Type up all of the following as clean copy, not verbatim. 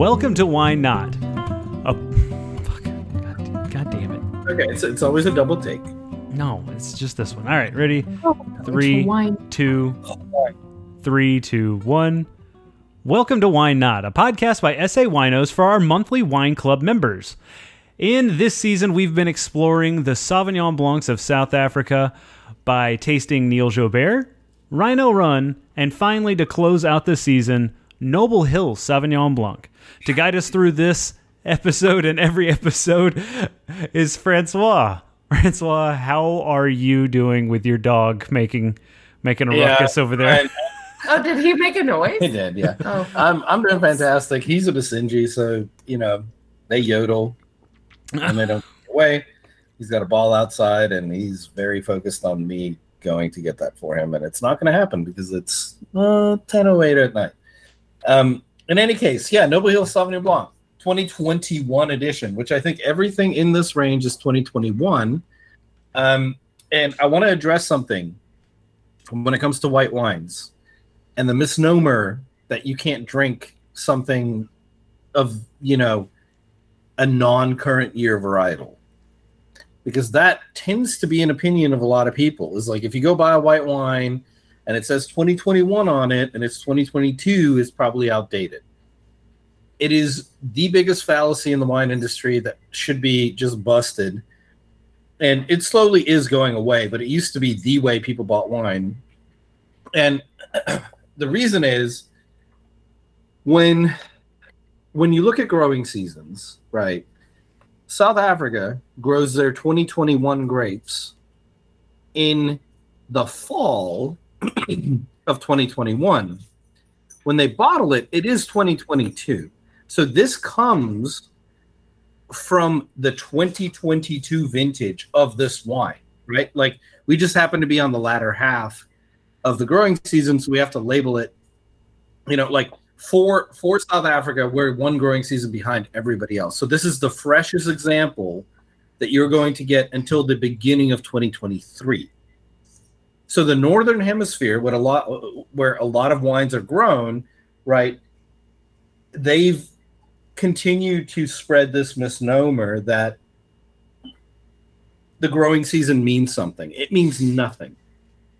Welcome to Wine Knot. Fuck. God damn it. Okay, it's always a double take. No, it's just this one. All right, ready? 3, 2, 1. Welcome to Wine Knot, a podcast by SA Winos for our monthly wine club members. In this season, we've been exploring the Sauvignon Blancs of South Africa by tasting Neil Joubert, Rhino Run, and finally, to close out the season, Noble Hill Sauvignon Blanc. To guide us through this episode and every episode is Francois. Francois, how are you doing with your dog making a ruckus over there? Oh, did he make a noise? He did, yeah. Oh. I'm doing fantastic. He's a Basenji, so, you know, they yodel and they don't get away. He's got a ball outside, and he's very focused on me going to get that for him, and it's not going to happen because it's 10:08 at night. In any case, yeah, Noble Hill Sauvignon Blanc, 2021 edition, which I think everything in this range is 2021. And I want to address something when it comes to white wines. And the misnomer that you can't drink something of, you know, a non-current year varietal. Because that tends to be an opinion of a lot of people. It's like if you go buy a white wine and it says 2021 on it and it's 2022, it's probably outdated. It is the biggest fallacy in the wine industry that should be just busted. And it slowly is going away, but it used to be the way people bought wine. And the reason is when you look at growing seasons, right, South Africa grows their 2021 grapes in the fall of 2021. When they bottle it, it is 2022. So this comes from the 2022 vintage of this wine, right? Like we just happen to be on the latter half of the growing season, so we have to label it, you know, like for South Africa, we're one growing season behind everybody else. So this is the freshest example that you're going to get until the beginning of 2023. So the Northern Hemisphere, where a lot of wines are grown, right, they've continued to spread this misnomer that the growing season means something. It means nothing.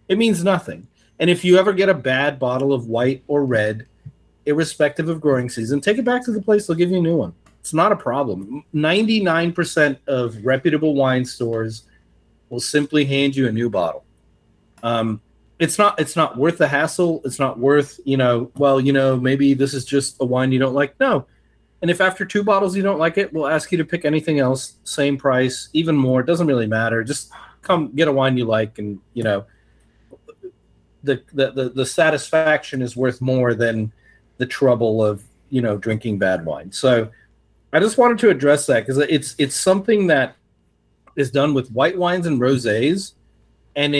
It means nothing. And if you ever get a bad bottle of white or red, irrespective of growing season, take it back to the place. They'll give you a new one. It's not a problem. 99% of reputable wine stores will simply hand you a new bottle. It's not worth the hassle. It's not worth, you know, well, you know, maybe this is just a wine you don't like. No. And if after 2 bottles you don't like it, we'll ask you to pick anything else, same price, even more. It doesn't really matter. Just come get a wine you like and, you know, the satisfaction is worth more than the trouble of, you know, drinking bad wine. So I just wanted to address that because it's something that is done with white wines and rosés, and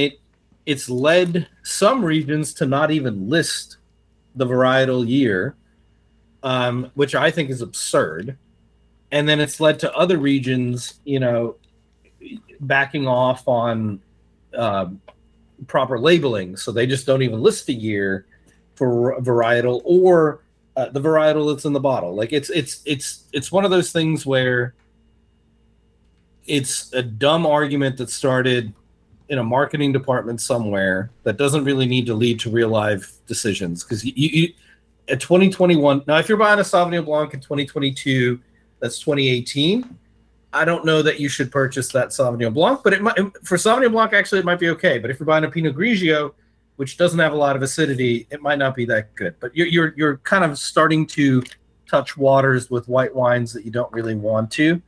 it's led some regions to not even list the varietal year, which I think is absurd. And then it's led to other regions, you know, backing off on proper labeling, so they just don't even list a year for varietal or the varietal that's in the bottle. Like it's one of those things where it's a dumb argument that started in a marketing department somewhere that doesn't really need to lead to real life decisions. Because you at 2021 now, if you're buying a Sauvignon Blanc in 2022, that's 2018. I don't know that you should purchase that Sauvignon Blanc, but it might, for Sauvignon Blanc, actually, it might be okay. But if you're buying a Pinot Grigio, which doesn't have a lot of acidity, it might not be that good. But you're kind of starting to touch waters with white wines that you don't really want to.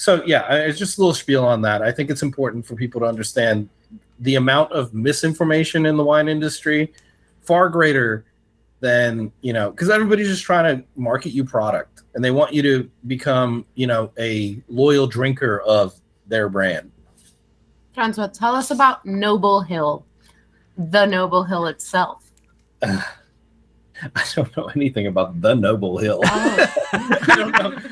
So, yeah, it's just a little spiel on that. I think it's important for people to understand the amount of misinformation in the wine industry, far greater than, you know, because everybody's just trying to market you product. And they want you to become, you know, a loyal drinker of their brand. Francois, tell us about Noble Hill, the Noble Hill itself. I don't know anything about the Noble Hill. Oh. I don't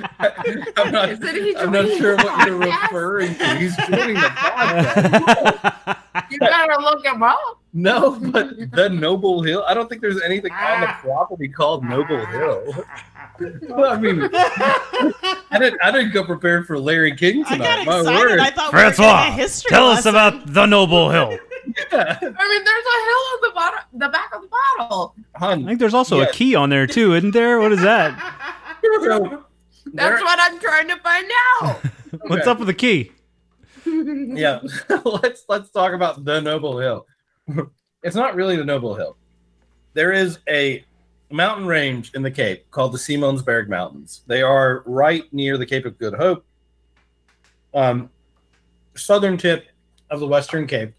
know. I'm not sure what you're referring to. He's doing the podcast. You better look him up. No, but the Noble Hill. I don't think there's anything on the property called Noble Hill. Well, I mean, I didn't go prepared for Larry King tonight. I got excited. I thought Francois, tell us about the Noble Hill. Yeah. I mean, there's a hill on the bottom, the back of the bottle. I think there's also a key on there too, isn't there? What is that? That's what I'm trying to find out. What's up with the key? Yeah, let's talk about the Noble Hill. It's not really the Noble Hill. There is a mountain range in the Cape called the Simonsberg Mountains. They are right near the Cape of Good Hope, southern tip of the Western Cape.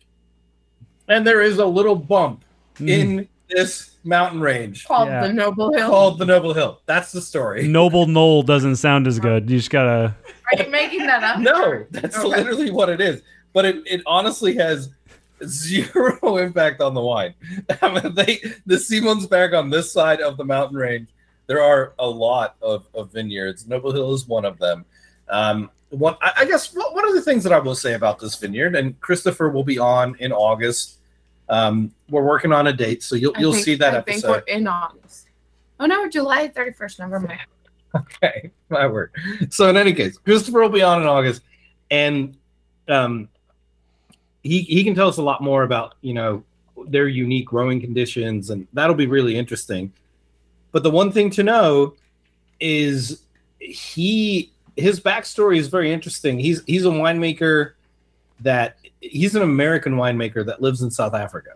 And there is a little bump in this mountain range called the Noble Hill. That's the story. Noble Knoll doesn't sound as good. You just gotta. Are you making that up? No, that's literally what it is. But it honestly has zero impact on the wine. I mean, the Simonsberg on this side of the mountain range, there are a lot of vineyards. Noble Hill is one of them. One of the things that I will say about this vineyard, and Christopher will be on in August. We're working on a date, so you'll see that episode. I think we're in August. Oh no, July 31st. Never mind. Okay, my word. So in any case, Christopher will be on in August, and He can tell us a lot more about, you know, their unique growing conditions, and that'll be really interesting. But the one thing to know is his backstory is very interesting. He's a winemaker he's an American winemaker that lives in South Africa.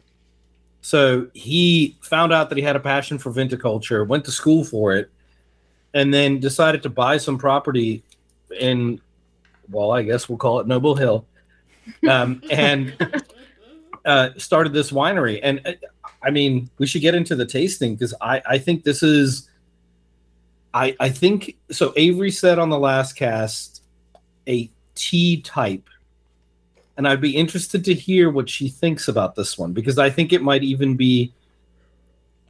So he found out that he had a passion for viticulture, went to school for it, and then decided to buy some property in, well, I guess we'll call it Noble Hill. and started this winery. And I mean, we should get into the tasting because I think this is, I think, so Avery said on the last cast, a T type. And I'd be interested to hear what she thinks about this one, because I think it might even be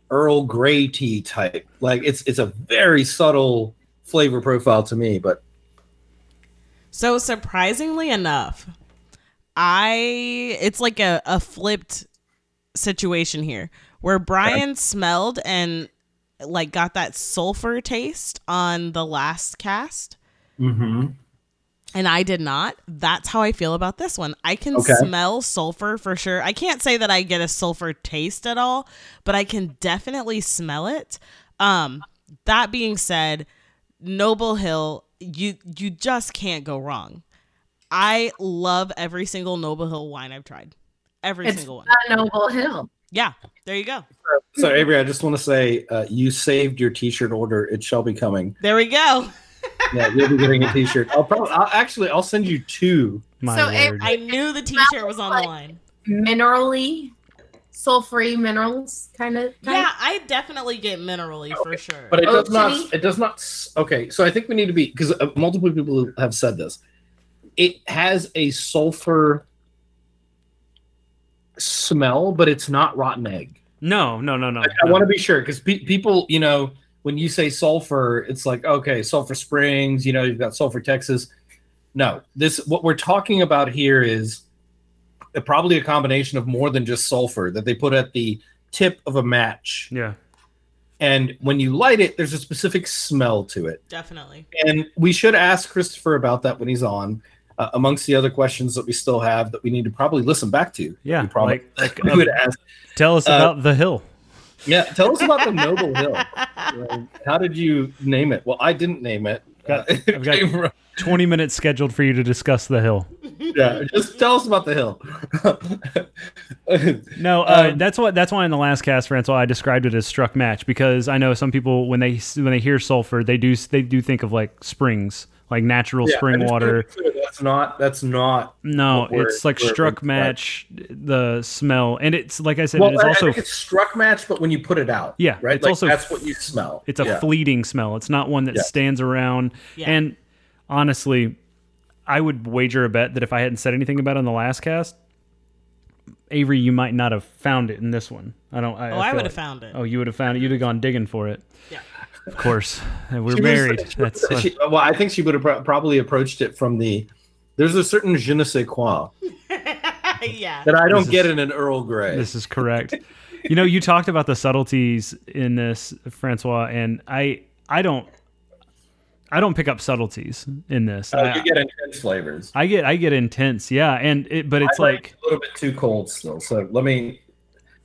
Earl Grey tea type. Like it's a very subtle flavor profile to me, but. So surprisingly enough, it's like a flipped situation here where Brian smelled and like got that sulfur taste on the last cast. Mm-hmm. And I did not. That's how I feel about this one. I can smell sulfur for sure. I can't say that I get a sulfur taste at all, but I can definitely smell it. That being said, Noble Hill, you just can't go wrong. I love every single Noble Hill wine I've tried. Every single one. It's Noble Hill. Yeah, there you go. So, Avery, I just want to say you saved your T-shirt order. It shall be coming. There we go. Yeah, you'll be getting a T-shirt. I'll send you two. I knew the T-shirt was on the line. Minerally, sulfury minerals kind of. Yeah, I definitely get minerally for sure. But it does not. It does not. Okay, so I think we need to be, because multiple people have said this. It has a sulfur smell, but it's not rotten egg. No. I want to be sure, because people, you know, when you say sulfur, it's like, okay, Sulfur Springs, you know, you've got Sulfur, Texas. No, what we're talking about here is probably a combination of more than just sulfur that they put at the tip of a match. Yeah. And when you light it, there's a specific smell to it. Definitely. And we should ask Christopher about that when he's on. Amongst the other questions that we still have that we need to probably listen back to. Yeah. We would ask. Tell us about the hill. Yeah. Tell us about the Noble Hill. How did you name it? Well, I didn't name it. I've got 20 minutes scheduled for you to discuss the hill. Yeah. Just tell us about the hill. No, that's why in the last cast, Francois, I described it as struck match, because I know some people, when they hear sulfur, they do think of like springs. Like natural spring water. That's not. No, it's like struck match, the smell. And it's, like I said, it's also. I think it's struck match, but when you put it out. Yeah. Right. It's like, also, that's what you smell. It's a fleeting smell. It's not one that stands around. Yeah. And honestly, I would wager a bet that if I hadn't said anything about it on the last cast, Avery, you might not have found it in this one. I would have found it. Oh, you would have found it. You'd have gone digging for it. Yeah. Of course, and we're married. I think she would have probably approached it from there's a certain je ne sais quoi yeah. That I don't get in an Earl Grey. This is correct. You know, you talked about the subtleties in this, Francois, and I don't pick up subtleties in this. You get intense flavors. I get intense, yeah. And it's a little bit too cold still. So let me,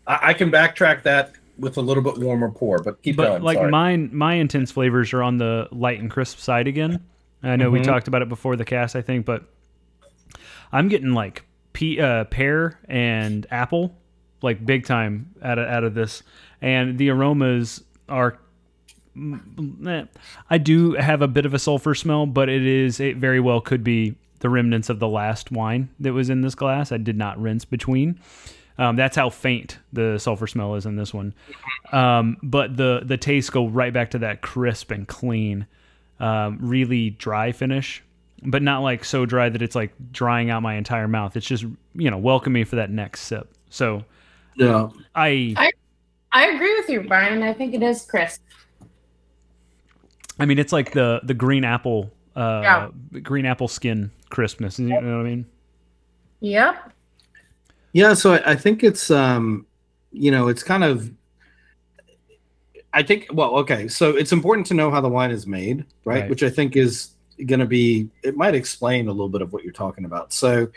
I can backtrack that with a little bit warmer pour, but keep going. Like sorry. my intense flavors are on the light and crisp side again. I know we talked about it before the cast, I think, but I'm getting like pear and apple, like big time out of this, and the aromas are. I do have a bit of a sulfur smell, but it very well could be the remnants of the last wine that was in this glass. I did not rinse between. That's how faint the sulfur smell is in this one. But the tastes go right back to that crisp and clean, really dry finish, but not like so dry that it's like drying out my entire mouth. It's just, you know, welcoming for that next sip. So yeah, I agree with you, Brian. I think it is crisp. I mean, it's like the green apple skin crispness. You know what I mean? Yeah. Yeah. So I think it's, you know, it's kind of, I think, well, okay. So it's important to know how the wine is made, right? Which I think is going to be, it might explain a little bit of what you're talking about. So,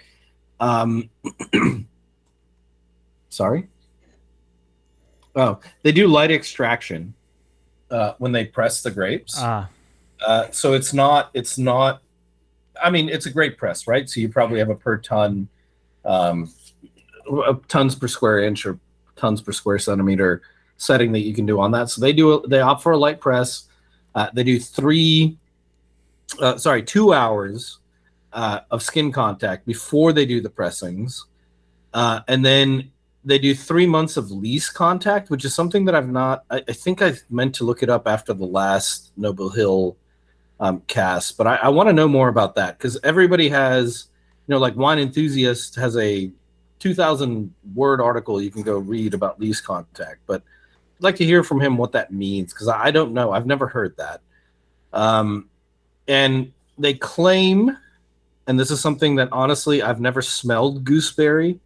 sorry. Oh, they do light extraction. When they press the grapes. So it's not, I mean, it's a grape press, right? So you probably have a per ton, tons per square inch or tons per square centimeter setting that you can do on that. So they opt for a light press. They do 2 hours of skin contact before they do the pressings. And then they do 3 months of lees contact, which is something that I think I meant to look it up after the last Noble Hill cast, but I want to know more about that because everybody has, you know, like Wine Enthusiast has a 2,000-word article you can go read about lees contact, but I'd like to hear from him what that means because I don't know. I've never heard that. And they claim, and this is something that honestly I've never smelled gooseberry,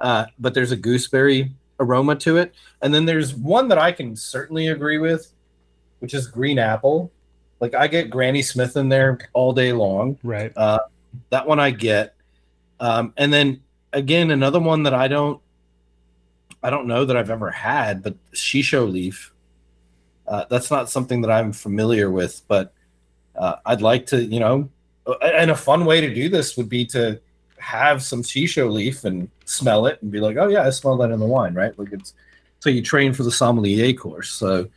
but there's a gooseberry aroma to it. And then there's one that I can certainly agree with, which is green apple. Like I get Granny Smith in there all day long. Right. That one I get. And then again, another one that I don't know that I've ever had, but shisho leaf. That's not something that I'm familiar with, but I'd like to, you know, and a fun way to do this would be to have some shisho leaf and smell it and be like, oh yeah, I smell that in the wine, right? Like it's so you train for the sommelier course. So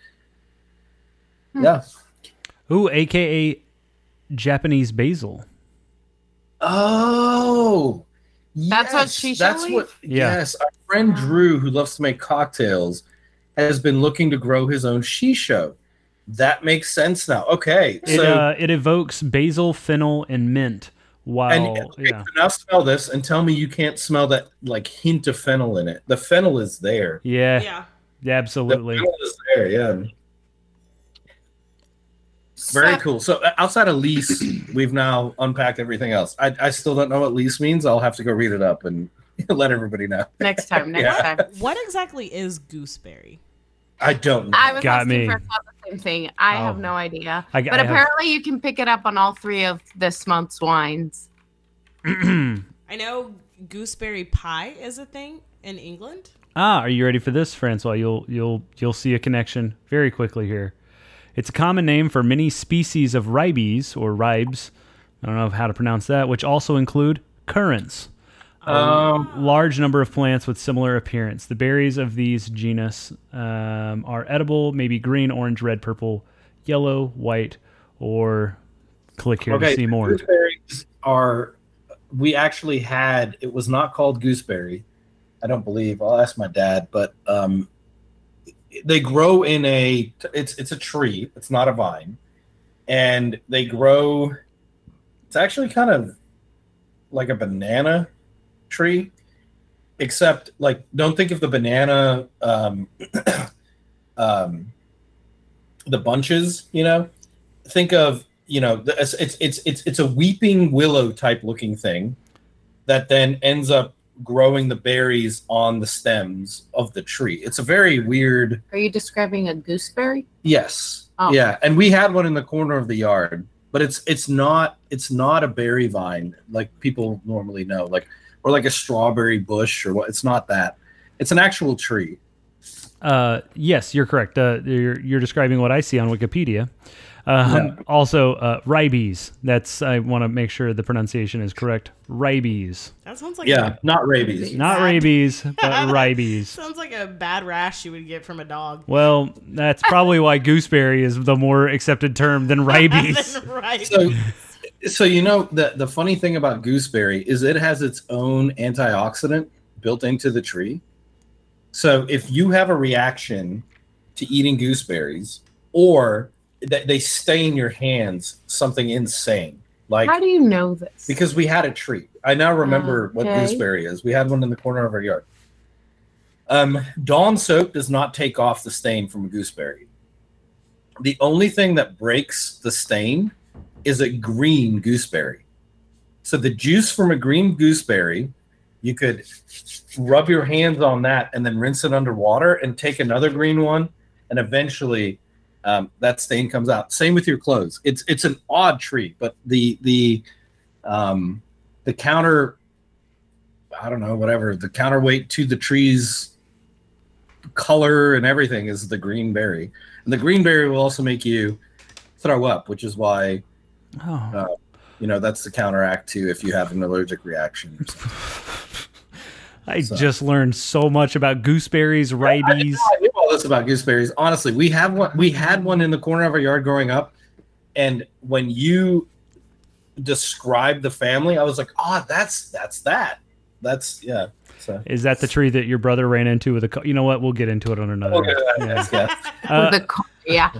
yeah. Ooh, aka Japanese basil. Oh, that's what shisho. That's what. Yeah. Yes, our friend Drew, who loves to make cocktails, has been looking to grow his own shisho. That makes sense now. Okay, it evokes basil, fennel, and mint. Wow. Now smell this and tell me you can't smell that like hint of fennel in it. The fennel is there. Yeah. Absolutely. The fennel is there, yeah. Very cool. So outside of lees, we've now unpacked everything else. I still don't know what lees means. I'll have to go read it up and let everybody know. Next time. What exactly is gooseberry? I don't know. I was asking for the same thing. I have no idea. But apparently you can pick it up on all three of this month's wines. I know gooseberry pie is a thing in England. Ah, are you ready for this, Francois? You'll see a connection very quickly here. It's a common name for many species of ribes or ribes. I don't know how to pronounce that, which also include currants. A large number of plants with similar appearance. The berries of these genus are edible, maybe green, orange, red, purple, yellow, white, or click here to see more. Gooseberries are, we actually had, it was not called gooseberry, I don't believe. I'll ask my dad, but they grow in it's a tree. It's not a vine. And they grow, it's actually kind of like a banana tree, except like don't think of the banana the bunches, you know, think of, you know, it's a weeping willow type looking thing that then ends up growing the berries on the stems of the tree. It's a very weird... Are you describing a gooseberry? Yes. Oh. Yeah, and we had one in the corner of the yard, but it's not a berry vine like people normally know, like, or like a strawberry bush or what. It's not that. It's an actual tree. Yes, you're correct. You're describing what I see on Wikipedia. Yeah. Also, ribes. That's, I want to make sure the pronunciation is correct. Ribes. That sounds like not rabies. Not rabies, but ribes. Sounds like a bad rash you would get from a dog. Well, that's probably why gooseberry is the more accepted term than ribes. So you know, the funny thing about gooseberry is it has its own antioxidant built into the tree. So if you have a reaction to eating gooseberries, or that they stain your hands, something insane. Like, how do you know this? Because we had a tree. I now remember what gooseberry is. We had one in the corner of our yard. Dawn soap does not take off the stain from a gooseberry. The only thing that breaks the stain is a green gooseberry. So the juice from a green gooseberry, you could rub your hands on that and then rinse it under water and take another green one, and eventually that stain comes out. Same with your clothes. It's an odd tree, but the counter, I don't know, whatever, the counterweight to the tree's color and everything is the green berry. And the green berry will also make you throw up, which is why that's the counteract to if you have an allergic reaction. I just learned so much about gooseberries, ribes. I knew all this about gooseberries. Honestly, we had one in the corner of our yard growing up, and when you described the family, I was like, that's that. So. Is that the tree that your brother ran into with a car? You know what? We'll get into it on another. Okay, yeah.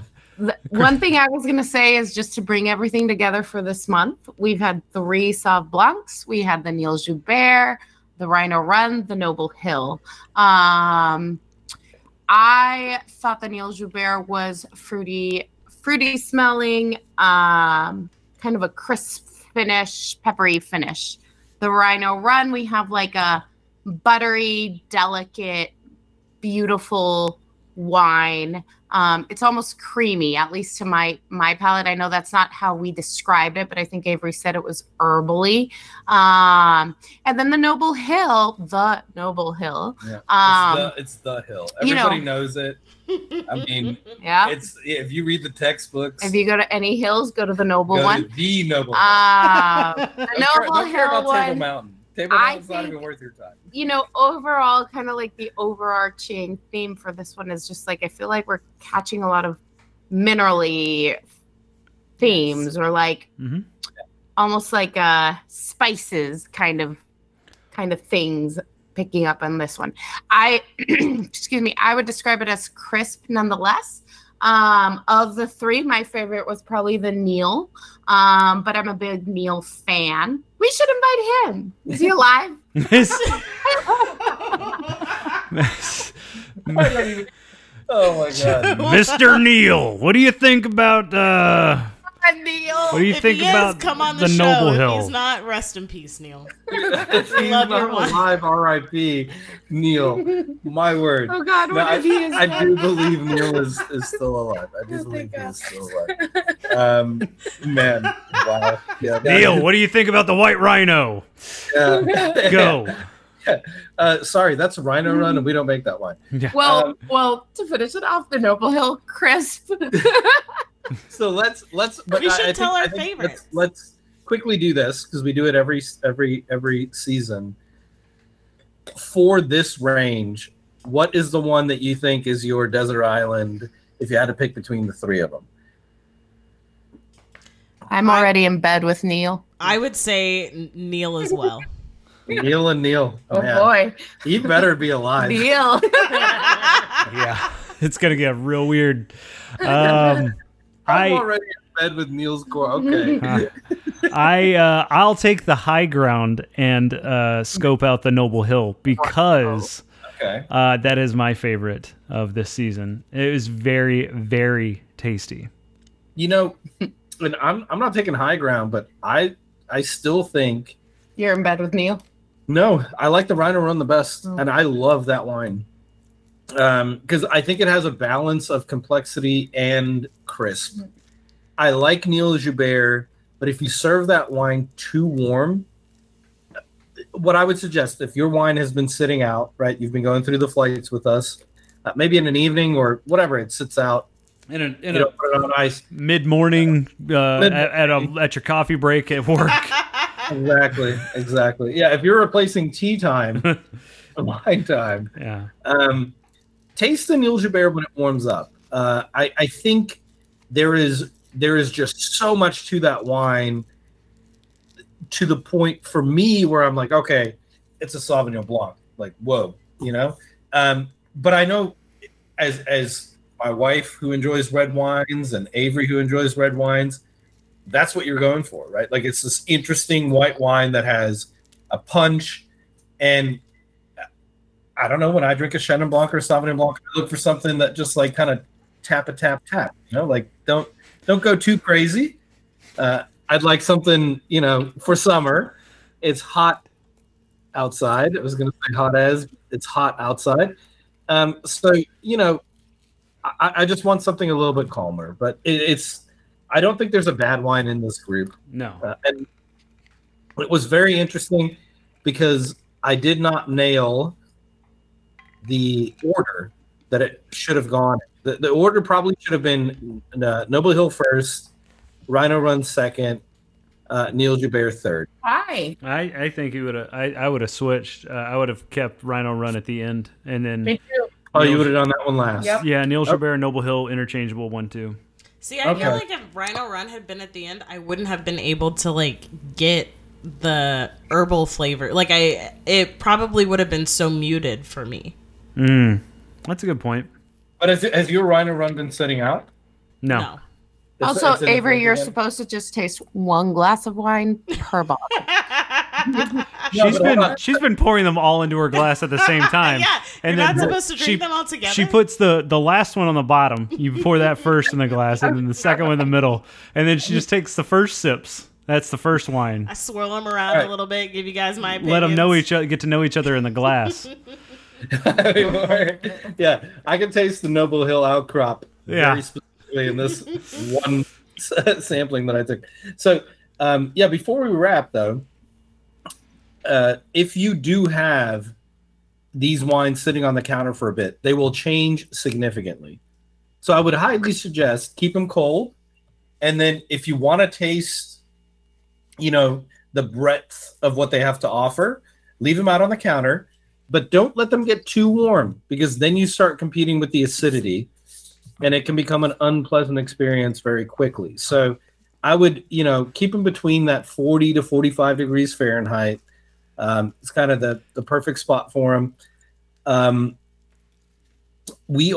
One thing I was going to say is just to bring everything together for this month. We've had 3 Sauv Blancs. We had the Neil Joubert, the Rhino Run, the Noble Hill. I thought the Neil Joubert was fruity smelling, kind of a crisp finish, peppery finish. The Rhino Run, we have like a buttery, delicate, beautiful wine. It's almost creamy, at least to my palate. I know that's not how we described it, but I think Avery said it was herbally. And then the Noble Hill, Yeah, it's the hill. Everybody knows it. I mean, it's, if you read the textbooks. If you go to any hills, go to the Noble one. The Noble Hill. The Noble Hill. Don't care about Table Mountain. Table Mountain's not even worth your time. You know, overall, kind of like the overarching theme for this one is just like, I feel like we're catching a lot of minerally themes, or like almost like spices kind of things picking up on this one. I would describe it as crisp nonetheless. Of the 3, my favorite was probably the Neil, but I'm a big Neil fan. We should invite him. Is he alive? Oh my God, Mr. Neil! What do you think about Neil? What do you think about the Noble Hill? If he's not, rest in peace, Neil. If he's not alive, R.I.P. Neil. My word. Oh God, I do believe Neil is still alive. I do believe he is still alive. Man, wow. Yeah, Neil, what do you think about the white rhino? Yeah. Go. Yeah. Sorry, that's a Rhino Run, and we don't make that wine. Yeah. Well, to finish it off, the Noble Hill crisp. So let's. But we should tell our favorites. Let's quickly do this because we do it every season. For this range, what is the one that you think is your desert island? If you had to pick between the 3 of them, I'm already in bed with Neil. I would say Neil as well. Neil and Neil. Oh boy, he better be alive. Neil. Yeah, it's gonna get real weird. I'm already in bed with Neil's core. Okay. I'll take the high ground and scope out the Noble Hill because that is my favorite of this season. It was very, very tasty. You know, and I'm not taking high ground, but I still think you're in bed with Neil. No, I like the Rhino Run the best, and I love that wine. Because I think it has a balance of complexity and crisp. I like Neil Joubert, but if you serve that wine too warm, what I would suggest, if your wine has been sitting out, right, you've been going through the flights with us, maybe in an evening or whatever, it sits out. In a put it on ice. Mid-morning at your coffee break at work. Exactly. Yeah, if you're replacing tea time wine time. Yeah. Taste the Neil Joubert when it warms up. I think there is just so much to that wine, to the point for me where I'm like, okay, it's a Sauvignon Blanc. Like, whoa, you know? But I know as my wife who enjoys red wines and Avery who enjoys red wines, that's what you're going for, right? Like, it's this interesting white wine that has a punch. And I don't know, when I drink a Chenin Blanc or a Sauvignon Blanc, I look for something that just like kind of tap, you know, like don't go too crazy. I'd like something, you know, for summer. It's hot outside. I was going to say hot as, it's hot outside. So, you know, I just want something a little bit calmer, but I don't think there's a bad wine in this group. No. And it was very interesting because I did not nail the order that it should have gone. The order probably should have been Noble Hill first, Rhino Run second, Neil Joubert third. Why? I think he would have. I would have switched. I would have kept Rhino Run at the end, and then. Me too. Oh, you would have done that one last. Yep. Yeah, Neil Joubert and Noble Hill interchangeable 1-2. See, I feel like if Rhino Run had been at the end, I wouldn't have been able to like get the herbal flavor. Like it probably would have been so muted for me. That's a good point. But has your Rhino Run been sitting out? No. Also, Avery, you're supposed to just taste one glass of wine per bottle. She's been pouring them all into her glass at the same time. Yeah, and you're not supposed to drink them all together. She puts the last one on the bottom. You pour that first in the glass, and then the second one in the middle, and then she just takes the first sips. That's the first wine. I swirl them around a little bit, give you guys my opinions. Let them know each other, get to know each other in the glass. Yeah, I can taste the Noble Hill outcrop very specifically in this one sampling that I took. So, before we wrap, though, if you do have these wines sitting on the counter for a bit, they will change significantly. So I would highly suggest keep them cold. And then if you want to taste, you know, the breadth of what they have to offer, leave them out on the counter, but don't let them get too warm, because then you start competing with the acidity and it can become an unpleasant experience very quickly. So I would, you know, keep them between that 40 to 45 degrees Fahrenheit. It's kind of the perfect spot for them. This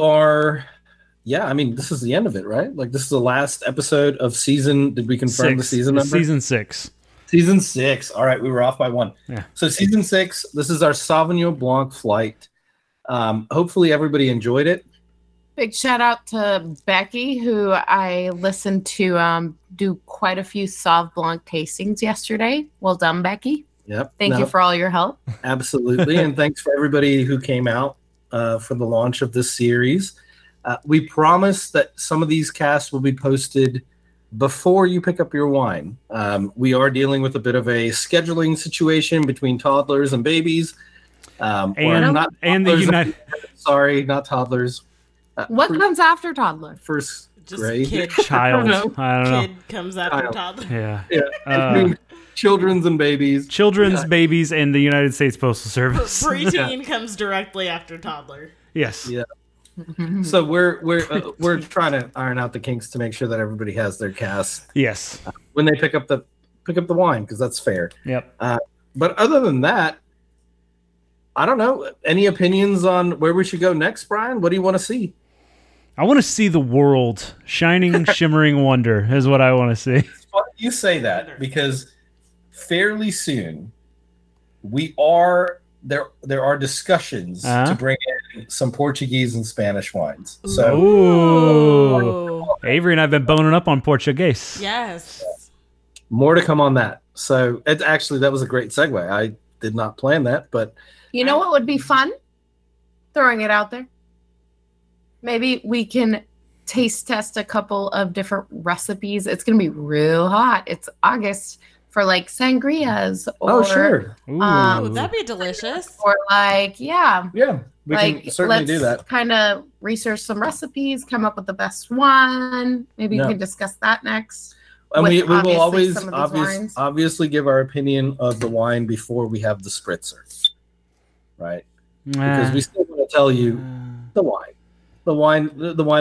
is the end of it, right? Like, this is the last episode of season. Did we confirm the season number? Season 6. Season 6. All right, we were off by one. Yeah. So season 6, this is our Sauvignon Blanc flight. Hopefully everybody enjoyed it. Big shout out to Becky, who I listened to do quite a few Sauv Blanc tastings yesterday. Well done, Becky. Yep. Thank you for all your help. Absolutely. And thanks for everybody who came out for the launch of this series. We promise that some of these casts will be posted before you pick up your wine. We are dealing with a bit of a scheduling situation between toddlers and babies. Not toddlers. What comes after toddler? First grade. Kid. Child. I don't know. Kid comes after toddler. Yeah. Children's and babies. Babies, and the United States Postal Service. Preteen comes directly after toddler. Yes. Yeah. So we're trying to iron out the kinks to make sure that everybody has their cast. Yes. When they pick up the wine, because that's fair. Yep. But other than that, I don't know. Any opinions on where we should go next, Brian? What do you want to see? I want to see the world shining, shimmering wonder is what I want to see. You say that because fairly soon we are there are discussions to bring in some Portuguese and Spanish wines. So Avery and I've been boning up on Portuguese. Yes. More to come on that. So that was a great segue. I did not plan that, but you know what would be fun? Throwing it out there. Maybe we can taste test a couple of different recipes. It's going to be real hot. It's August for like sangrias. Or, oh, sure. Ooh. That'd be delicious. Or like, yeah. Yeah, we like, can certainly do that. Let's kind of research some recipes, come up with the best one. Maybe we can discuss that next. And we will always obviously give our opinion of the wine before we have the spritzer, right? Because we still want to tell you the wine. The wine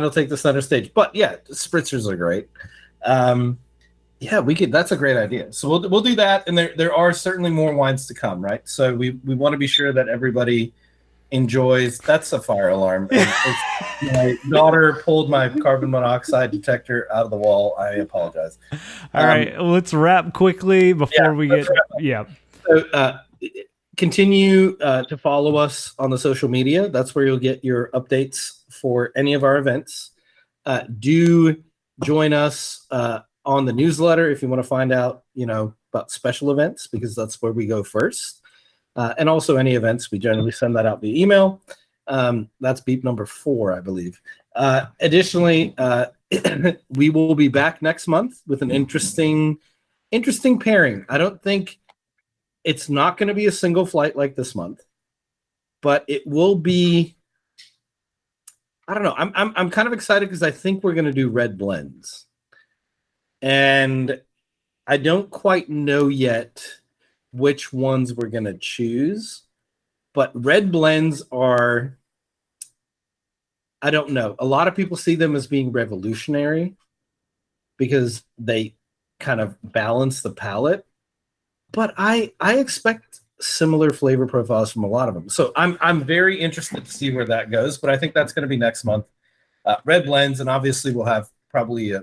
will take the center stage. But yeah, spritzers are great. Yeah, we could. That's a great idea. So we'll do that. And there are certainly more wines to come, right? So we want to be sure that everybody enjoys. That's a fire alarm. My daughter pulled my carbon monoxide detector out of the wall. I apologize. All right, let's wrap quickly before we get. Yeah. So continue to follow us on the social media. That's where you'll get your updates for any of our events. Do join us on the newsletter if you want to find out, about special events, because that's where we go first. And also any events, we generally send that out via email. That's beep number 4, I believe. Additionally, we will be back next month with an interesting pairing. I don't think it's not going to be a single flight like this month, but it will be. I don't know. I'm kind of excited because I think we're going to do red blends, and I don't quite know yet which ones we're going to choose. But red blends are, I don't know. A lot of people see them as being revolutionary because they kind of balance the palate. But I expect similar flavor profiles from a lot of them. So I'm very interested to see where that goes. But I think that's going to be next month. Red blends, and obviously we'll have probably a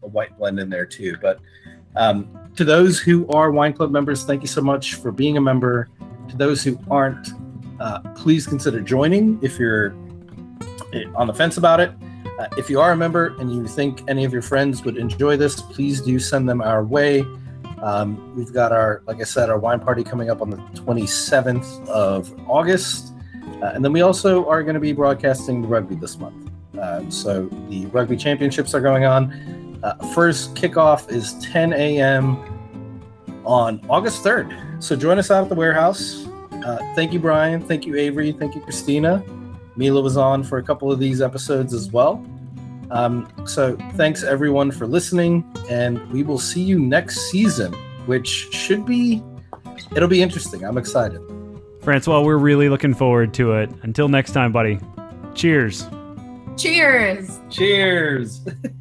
white blend in there too. But to those who are Wine Club members, thank you so much for being a member. To those who aren't, please consider joining if you're on the fence about it. If you are a member and you think any of your friends would enjoy this, please do send them our way. We've got our wine party coming up on the 27th of August. And then we also are going to be broadcasting the rugby this month. So the rugby championships are going on. First kickoff is 10 a.m. on August 3rd. So join us out at the warehouse. Thank you, Brian. Thank you, Avery. Thank you, Christina. Mila was on for a couple of these episodes as well. So thanks, everyone, for listening. And we will see you next season, which it'll be interesting. I'm excited. Francois, we're really looking forward to it. Until next time, buddy. Cheers. Cheers. Cheers.